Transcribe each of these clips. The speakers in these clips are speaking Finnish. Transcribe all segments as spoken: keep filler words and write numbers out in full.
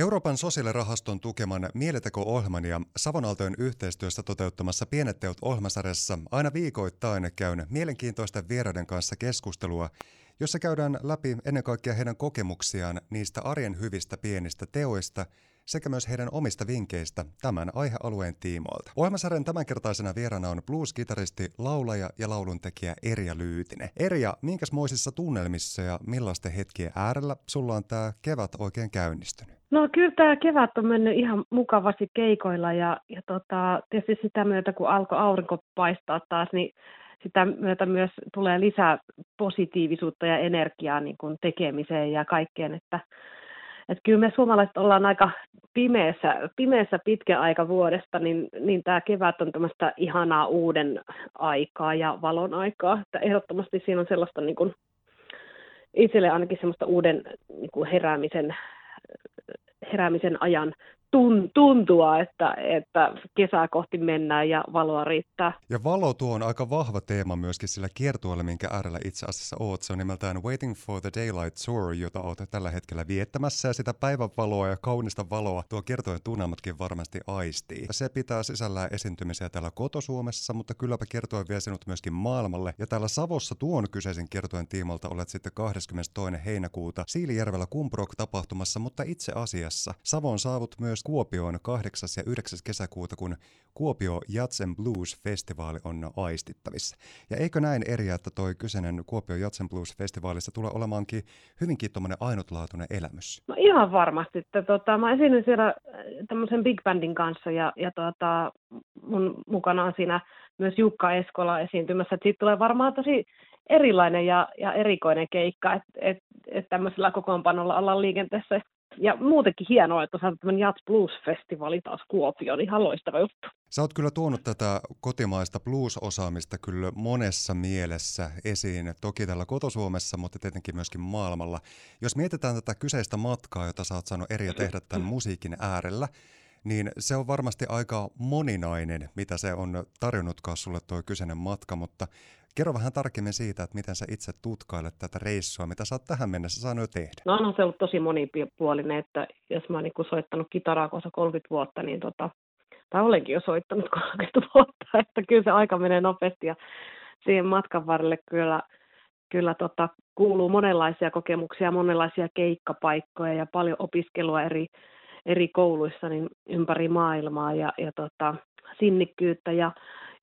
Euroopan sosiaalirahaston tukeman Mieliteko-ohjelman ja Savon Aaltojen yhteistyössä toteuttamassa Pienet teot -ohjelmasarjassa aina viikoittain käyn mielenkiintoisten vieraiden kanssa keskustelua, jossa käydään läpi ennen kaikkea heidän kokemuksiaan niistä arjen hyvistä pienistä teoista sekä myös heidän omista vinkkeistä tämän aihealueen tiimoilta. Ohjelmasarjan tämänkertaisena vieraana on blues-kitaristi, laulaja ja lauluntekijä Erja Lyytinen. Erja, minkäsmoisissa tunnelmissa ja millaisten hetkien äärellä sulla on tämä kevät oikein käynnistynyt? No kyllä tämä kevät on mennyt ihan mukavasti keikoilla ja, ja tota, tietysti sitä myötä kun alkoi aurinko paistaa taas, niin sitä myötä myös tulee lisää positiivisuutta ja energiaa niin kuin tekemiseen ja kaikkeen, että Et kyllä me suomalaiset ollaan aika pimeässä, pimeässä pitkä aika vuodesta, niin, niin tämä kevät on tämmöistä ihanaa uuden aikaa ja valon aikaa. Että ehdottomasti siinä on sellaista niin kuin, itselle ainakin semmoista uuden niin kuin heräämisen, heräämisen ajan tuntua, että, että kesää kohti mennään ja valoa riittää. Ja valo tuo on aika vahva teema myöskin sillä kiertueella, minkä äärellä itse asiassa oot. Se on nimeltään Waiting for the Daylight Tour, jota oot tällä hetkellä viettämässä, ja sitä päivänvaloa ja kaunista valoa tuo kiertueen tunnelmatkin varmasti aistii. Se pitää sisällään esiintymisiä täällä koto-Suomessa, mutta kylläpä kiertue vie sinut myöskin maailmalle. Ja täällä Savossa tuon kyseisen kiertueen tiimalta olet sitten kahdeskymmenestoinen heinäkuuta Siilijärvellä Kumpurok-tapahtumassa, mutta itse asiassa Savon saavut myös Kuopioon kahdeksas ja yhdeksäs kesäkuuta, kun Kuopio Jatsen Blues-festivaali on aistittavissa. Ja eikö näin, Erja, että toi kyseinen Kuopio Jatsen Blues-festivaalissa tulee olemaankin hyvinkin tuommoinen ainutlaatuinen elämys? No ihan varmasti. Että, tota, mä esiinnyin siellä tämmöisen big bandin kanssa ja, ja tota, mun mukana on siinä myös Jukka Eskola esiintymässä. Että siitä tulee varmaan tosi erilainen ja, ja erikoinen keikka, että et, et tämmöisellä kokoonpanolla ollaan liikenteessä. Ja muutenkin hienoa, että saat tämän Jazz Blues-festivaali taas Kuopioon, ihan loistava juttu. Sä oot kyllä tuonut tätä kotimaista blues-osaamista kyllä monessa mielessä esiin, toki täällä koto-Suomessa, mutta tietenkin myöskin maailmalla. Jos mietitään tätä kyseistä matkaa, jota sä oot saanut Erja tehdä tämän musiikin äärellä, niin se on varmasti aika moninainen, mitä se on tarjonnutkaan sulle tuo kyseinen matka, mutta kerro vähän tarkemmin siitä, että miten sä itse tutkailet tätä reissua, mitä sä oot tähän mennessä saanut tehdä. No onhan se ollut tosi monipuolinen, että jos mä oon niin soittanut kitaraa kohta kolmekymmentä vuotta, niin tota, tai olenkin jo soittanut kolmekymmentä vuotta, että kyllä se aika menee nopeasti ja siihen matkan varrelle kyllä, kyllä tota, kuuluu monenlaisia kokemuksia, monenlaisia keikkapaikkoja ja paljon opiskelua eri, eri kouluissa niin ympäri maailmaa ja, ja tota, sinnikkyyttä ja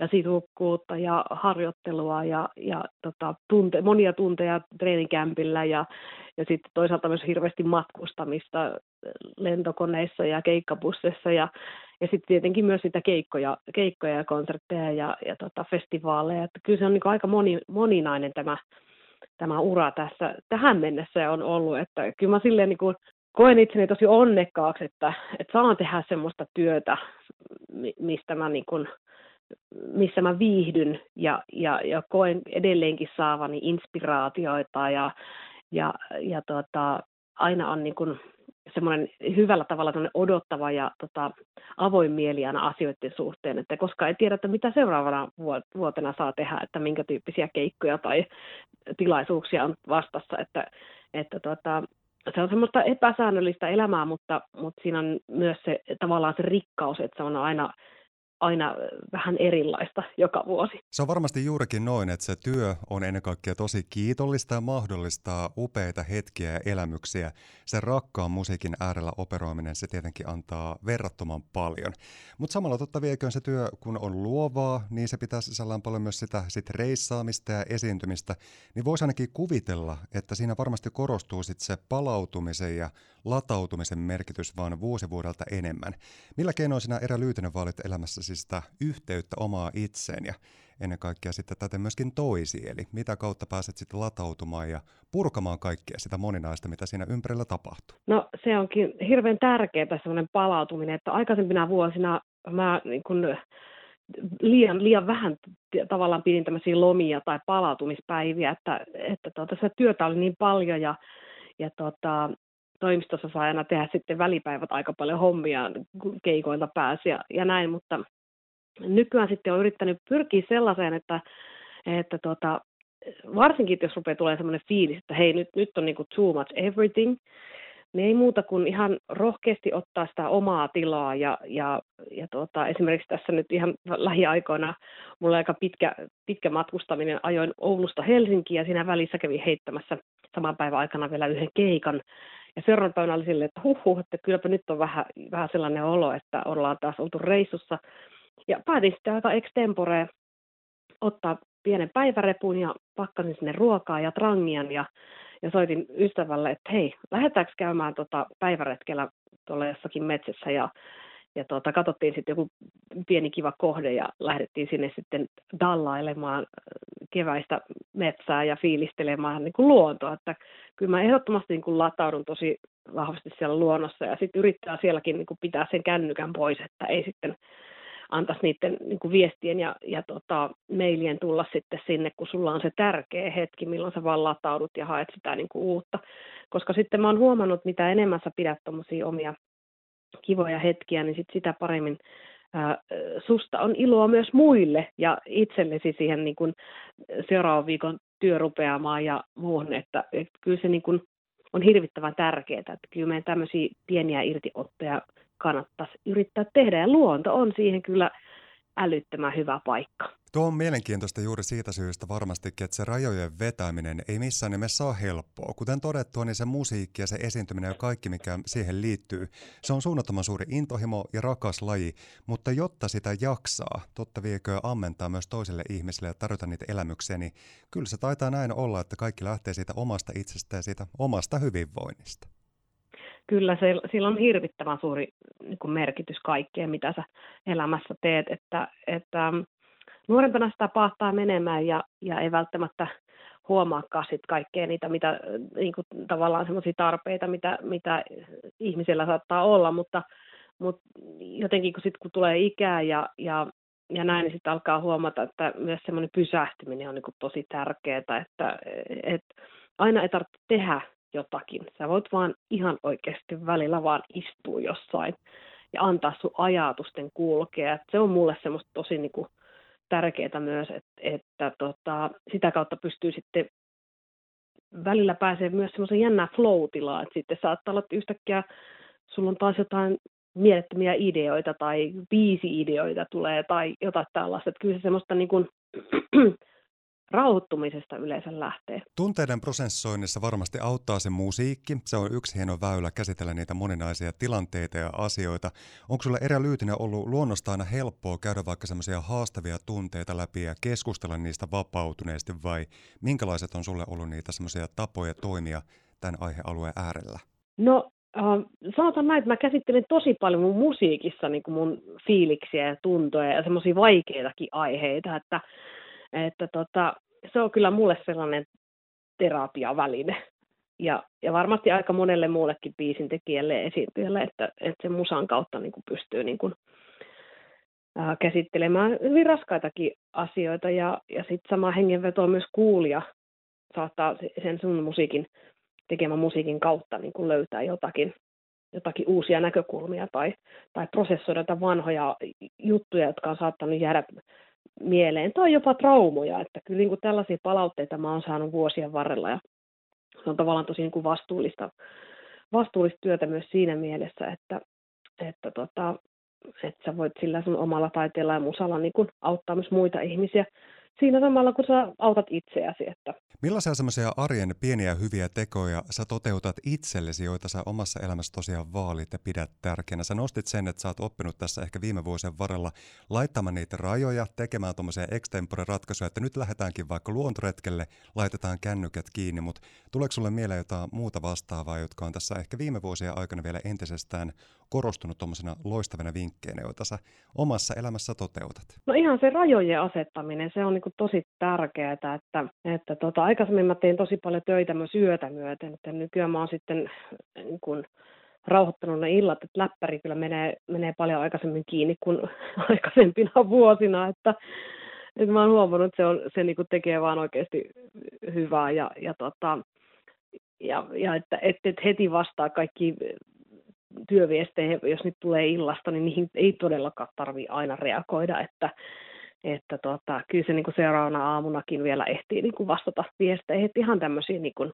ja sisukkuutta ja harjoittelua ja, ja tota, tunte, monia tunteja treenikämpillä ja, ja sitten toisaalta myös hirveästi matkustamista lentokoneissa ja keikkabussissa ja, ja sitten tietenkin myös sitä keikkoja, keikkoja ja konsertteja ja, ja tota, festivaaleja. Että kyllä se on niinku aika moni, moninainen tämä, tämä ura tässä tähän mennessä on ollut, että kyllä mä silleen niinku koen itseni tosi onnekkaaksi, että, että saan tehdä semmoista työtä, mistä mä niin kuin missä mä viihdyn ja, ja, ja koen edelleenkin saavani inspiraatioita ja, ja, ja tota, aina on niin kuin semmoinen hyvällä tavalla odottava ja tota, avoin mieli aina asioiden suhteen, että koska ei tiedä, että mitä seuraavana vuotena saa tehdä, että minkä tyyppisiä keikkoja tai tilaisuuksia on vastassa, että, että tota, se on semmoista epäsäännöllistä elämää, mutta, mutta siinä on myös se tavallaan se rikkaus, että se on aina aina vähän erilaista joka vuosi. Se on varmasti juurikin noin, että se työ on ennen kaikkea tosi kiitollista ja mahdollistaa upeita hetkiä ja elämyksiä. Se rakkaan musiikin äärellä operoiminen, se tietenkin antaa verrattoman paljon. Mutta samalla totta vieköön se työ, kun on luovaa, niin se pitää sisällään paljon myös sitä sit reissaamista ja esiintymistä. Niin voisi ainakin kuvitella, että siinä varmasti korostuu sit se palautumisen ja latautumisen merkitys vaan vuosi vuodelta enemmän. Millä keinoin sinä, Erja Lyytinen, vaalit elämässä sitä yhteyttä omaa itseen ja ennen kaikkea sitten täten myöskin toisiin, eli mitä kautta pääset sitten latautumaan ja purkamaan kaikkea sitä moninaista, mitä siinä ympärillä tapahtuu? No se onkin hirveän tärkeää semmoinen palautuminen, että aikaisempina vuosina mä niin kun liian, liian vähän tavallaan pidin tämmöisiä lomia tai palautumispäiviä, että, että tuota, sitä työtä oli niin paljon ja, ja tota, toimistossa saa aina tehdä sitten välipäivät aika paljon hommia, keikoilta pääsi ja, ja näin, mutta nykyään sitten on yrittänyt pyrkiä sellaiseen, että, että tota, varsinkin jos rupeaa tulemaan sellainen fiilis, että hei nyt, nyt on niin kuin too much everything, niin ei muuta kuin ihan rohkeasti ottaa sitä omaa tilaa ja, ja, ja tuota, esimerkiksi tässä nyt ihan lähiaikoina mulla aika pitkä, pitkä matkustaminen, ajoin Oulusta Helsinkiin ja siinä välissä kävin heittämässä saman päivän aikana vielä yhden keikan. Ja seuraavan päivänä oli silleen, että huhhuh, että kylläpä nyt on vähän, vähän sellainen olo, että ollaan taas oltu reissussa. Ja päätin sitten aika extemporea ottaa pienen päivärepun ja pakkasin sinne ruokaa ja trangian ja, ja soitin ystävälle, että hei, lähdetäänkö käymään tota päiväretkellä tuolla jossakin metsässä ja, ja tota, katsottiin sitten joku pieni kiva kohde ja lähdettiin sinne sitten dallailemaan keväistä metsää ja fiilistelemaan niin kuin luontoa, että kyllä mä ehdottomasti niin kuin lataudun tosi vahvasti siellä luonnossa ja sitten yrittää sielläkin niin kuin pitää sen kännykän pois, että ei sitten antaisi niiden niin kuin viestien ja, ja tota, mailien tulla sitten sinne, kun sulla on se tärkeä hetki, milloin sä vaan lataudut ja haet sitä niin kuin uutta. Koska sitten mä oon huomannut, mitä enemmän sä pidät tommosia omia kivoja hetkiä, niin sit sitä paremmin ää, susta on iloa myös muille ja itsellesi siihen niin kuin seuraavan viikon työrupeamaan ja muuhun. Että, että kyllä se niin kuin on hirvittävän tärkeää, että kyllä meidän tämmöisiä pieniä irtiottoja kannattaisi yrittää tehdä, ja luonto on siihen kyllä älyttömän hyvä paikka. Tuo on mielenkiintoista juuri siitä syystä varmastikin, että se rajojen vetäminen ei missään nimessä ole helppoa. Kuten todettua, niin se musiikki ja se esiintyminen ja kaikki, mikä siihen liittyy, se on suunnattoman suuri intohimo ja rakas laji, mutta jotta sitä jaksaa, totta vieköön ammentaa myös toiselle ihmiselle ja tarjota niitä elämyksiä, niin kyllä se taitaa näin olla, että kaikki lähtee siitä omasta itsestä ja siitä omasta hyvinvoinnista. Kyllä se, sillä on hirvittävän suuri niin kuin merkitys kaikkeen, mitä sä elämässä teet, että, että nuorempana sitä paahtaa menemään ja, ja ei välttämättä huomaakaan sit kaikkea niitä, mitä, niin kuin, tavallaan semmoisia tarpeita, mitä, mitä ihmisellä saattaa olla, mutta, mutta jotenkin kun, sit, kun tulee ikää ja, ja, ja näin, niin sitten alkaa huomata, että myös semmoinen pysähtyminen on niin kuin tosi tärkeää, että et, aina ei tarvitse tehdä jotakin. Sä voit vaan ihan oikeasti välillä vaan istua jossain ja antaa sun ajatusten kulkea. Et se on mulle semmoista tosi niinku tärkeää myös, että, että tota, sitä kautta pystyy sitten välillä pääsee myös semmoisen jännään flow-tilaan, että sitten saattaa olla, että yhtäkkiä sulla on taas jotain mielettömiä ideoita tai biisi-ideoita tulee tai jotain tällaista. Että kyllä se semmoista niinku rauhoittumisesta yleensä lähtee. Tunteiden prosessoinnissa varmasti auttaa se musiikki. Se on yksi hieno väylä käsitellä niitä moninaisia tilanteita ja asioita. Onko sulla Erja Lyytinen ollut luonnosta aina helppoa käydä vaikka semmoisia haastavia tunteita läpi ja keskustella niistä vapautuneesti vai minkälaiset on sulle ollut niitä semmoisia tapoja toimia tämän aihealueen äärellä? No äh, sanotaan näin, että mä käsittelen tosi paljon mun musiikissa niin kuin mun fiiliksiä ja tuntoja ja semmoisia vaikeitakin aiheita, että Että tota, se on kyllä mulle sellainen terapiaväline ja, ja varmasti aika monelle muullekin biisintekijälle ja esiintyjälle, että, että sen musan kautta niin kuin pystyy niin kuin, ää, käsittelemään hyvin raskaitakin asioita ja, ja sitten sama hengenveto myös kuulija saattaa sen sun musiikin, tekemän musiikin kautta niin kuin löytää jotakin, jotakin uusia näkökulmia tai, tai prosessoida tai vanhoja juttuja, jotka on saattanut jäädä mieleen tai jopa traumoja, että kyllä niin kuin tällaisia palautteita mä oon saanut vuosien varrella ja se on tavallaan tosi niin kuin vastuullista, vastuullista työtä myös siinä mielessä, että, että, tota, että sä voit sillä sun omalla taiteella ja musalla niin kuin auttaa myös muita ihmisiä siinä samalla, kun sä autat itseäsi. Että. Millaisia semmoisia arjen pieniä hyviä tekoja sä toteutat itsellesi, joita sä omassa elämässä tosiaan vaalit ja pidät tärkeänä? Sä nostit sen, että sä oot oppinut tässä ehkä viime vuosien varrella laittamaan niitä rajoja, tekemään tommoisia extempore-ratkaisuja, että nyt lähdetäänkin vaikka luontoretkelle, laitetaan kännykät kiinni, mutta tuleeko sulle mieleen jotain muuta vastaavaa, jotka on tässä ehkä viime vuosien aikana vielä entisestään korostunut tommosena loistavina vinkkeinä, joita sä omassa elämässä toteutat? No ihan se rajojen asettaminen, se on niinku tosi tärkeää, että, että tota, aikaisemmin mä tein tosi paljon töitä myös yötä myöten, että nykyään mä oon sitten niin kun rauhoittanut ne illat, että läppäri kyllä menee, menee paljon aikaisemmin kiinni kuin aikaisempina vuosina, että, että mä oon huomannut, että se, on, se niin kun tekee vaan oikeasti hyvää ja, ja, tota, ja, ja että et, et heti vastaa kaikki työviesteihin, jos nyt tulee illasta, niin niihin ei todellakaan tarvitse aina reagoida, että Että tota, kyllä se niin kuin seuraavana aamunakin vielä ehtii niin kuin vastata viesteihin. Ihan tämmöisiä niin kuin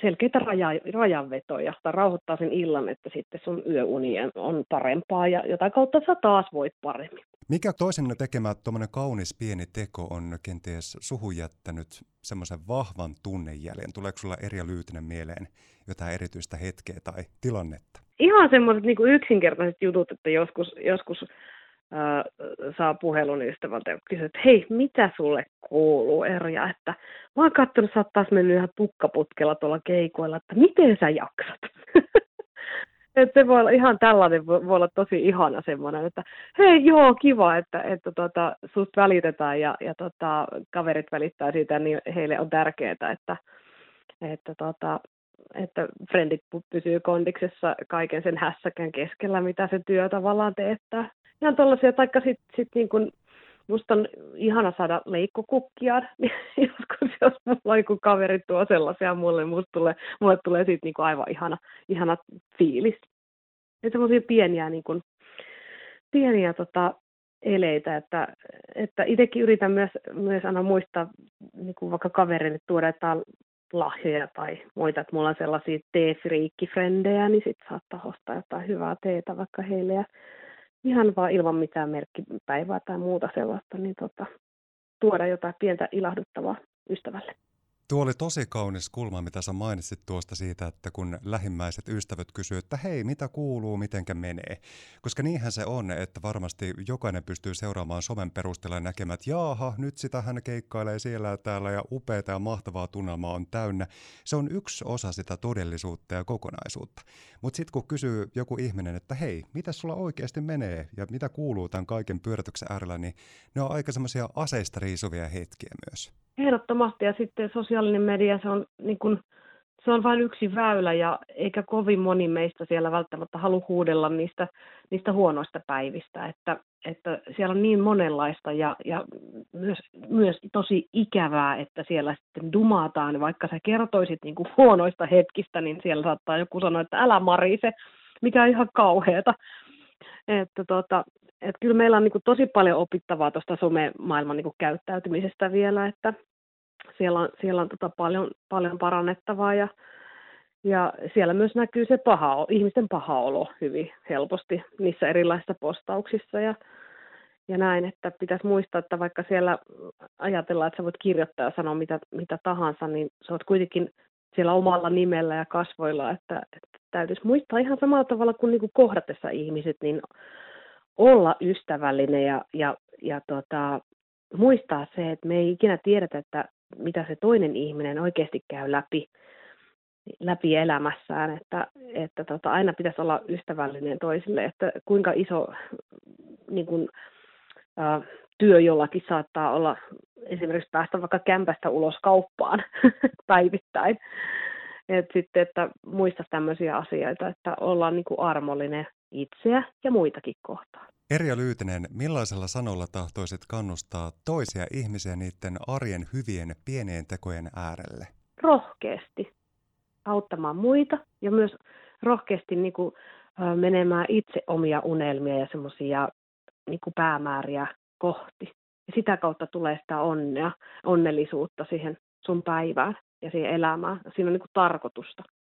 selkeitä raja, rajanvetoja tai rauhoittaa sen illan, että sitten sun yöunien on parempaa ja jotain kautta sä taas voit paremmin. Mikä toisena tekemä tuommoinen kaunis pieni teko on kenties suhun jättänyt semmoisen vahvan tunnejäljen? Tuleeko sulla Erja Lyytinen mieleen jotain erityistä hetkeä tai tilannetta? Ihan semmoiset niin kuin yksinkertaiset jutut, että joskus, joskus äh, saa puhelun ystävältä ja kysyy, että hei, mitä sulle kuuluu, Erja? Että mä oon katsonut, sä oot taas mennyt ihan pukkaputkella tuolla keikoilla, että miten sä jaksat? Että se voi olla ihan tällainen, voi olla tosi ihana semmoinen, että hei joo, kiva, että, että tuota, susta välitetään ja, ja tuota, kaverit välittää siitä, niin heille on tärkeää, että, että, tuota, että frendit pysyy kondiksessa kaiken sen hässäkän keskellä, mitä se työ tavallaan teettää. Ihan tuollaisia, taikka sitten sit niin kuin, musta on ihana saada leikkokukkia, niin joskus jos mulla on joku kaveri tuo sellaisia mulle, musta tulee, mulle tulee siitä niinku aivan ihana, ihana fiilis. Ja semmoisia pieniä, niinku, pieniä tota, eleitä, että, että itsekin yritän myös, myös aina muistaa niinku vaikka kaverille tuoda jotain lahjoja tai muita, että mulla on sellaisia teefriikkifrendejä, niin sitten saattaa ostaa jotain hyvää teetä vaikka heille ja ihan vaan ilman mitään merkkipäivää tai muuta sellaista, niin tota, tuoda jotain pientä ilahduttavaa ystävälle. Tuo oli tosi kaunis kulma, mitä sä mainitsit tuosta siitä, että kun lähimmäiset ystävät kysyvät, että hei, mitä kuuluu, mitenkä menee. Koska niinhän se on, että varmasti jokainen pystyy seuraamaan somen perusteella ja näkemään, että jaaha, nyt sitä hän keikkailee siellä ja täällä ja upeata ja mahtavaa tunnelmaa on täynnä. Se on yksi osa sitä todellisuutta ja kokonaisuutta. Mutta sitten kun kysyy joku ihminen, että hei, mitä sulla oikeasti menee ja mitä kuuluu tämän kaiken pyörätyksen äärellä, niin ne on aika semmoisia aseista riisuvia hetkiä myös. Ehdottomasti, ja sitten sosiaalinen media, se on, niin kun, se on vain yksi väylä, ja eikä kovin moni meistä siellä välttämättä halua huudella niistä, niistä huonoista päivistä, että, että siellä on niin monenlaista, ja, ja myös, myös tosi ikävää, että siellä sitten dumataan, vaikka sä kertoisit niin kun huonoista hetkistä, niin siellä saattaa joku sanoa, että älä marise, mikä on ihan kauheata, että tota... Että kyllä meillä on niin kuin tosi paljon opittavaa tuosta somemaailman niin kuin käyttäytymisestä vielä, että siellä on, siellä on tota paljon, paljon parannettavaa ja, ja siellä myös näkyy se paha, ihmisten paha olo hyvin helposti niissä erilaisissa postauksissa ja, ja näin, että pitäisi muistaa, että vaikka siellä ajatellaan, että sä voit kirjoittaa ja sanoa mitä, mitä tahansa, niin sä oot kuitenkin siellä omalla nimellä ja kasvoilla, että, että täytyisi muistaa ihan samalla tavalla kuin, niin kuin kohdatessa ihmiset, niin olla ystävällinen ja, ja, ja tota, muistaa se, että me ei ikinä tiedetä, että mitä se toinen ihminen oikeasti käy läpi, läpi elämässään. Että, että tota, aina pitäisi olla ystävällinen toisille, että kuinka iso niin kun, ä, työ jollakin saattaa olla esimerkiksi päästä vaikka kämpästä ulos kauppaan päivittäin. Et sitten, että muista tämmöisiä asioita, että ollaan niin kuin armollinen itseä ja muitakin kohtaan. Erja Lyytinen, millaisella sanolla tahtoisit kannustaa toisia ihmisiä niiden arjen hyvien pienien tekojen äärelle? Rohkeasti auttamaan muita ja myös rohkeasti niin kuin, äh, menemään itse omia unelmia ja semmoisia niin kuin päämääriä kohti. Ja sitä kautta tulee sitä onnea, onnellisuutta siihen sun päivään ja siihen elämään. Siinä on niin kuin tarkoitusta.